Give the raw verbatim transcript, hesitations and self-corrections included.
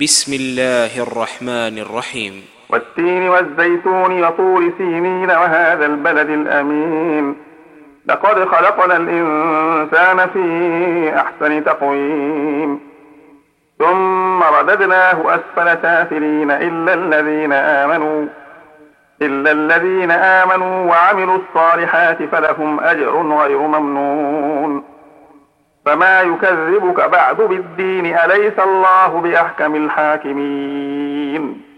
بسم الله الرحمن الرحيم والتين والزيتون وطور سينين وهذا البلد الأمين لقد خلقنا الإنسان في أحسن تقويم ثم رددناه أسفل سافلين إلا الذين آمنوا إلا الذين آمنوا وعملوا الصالحات فلهم أجر غير ممنون فما يكذبك بعد بالدين أليس الله بأحكم الحاكمين.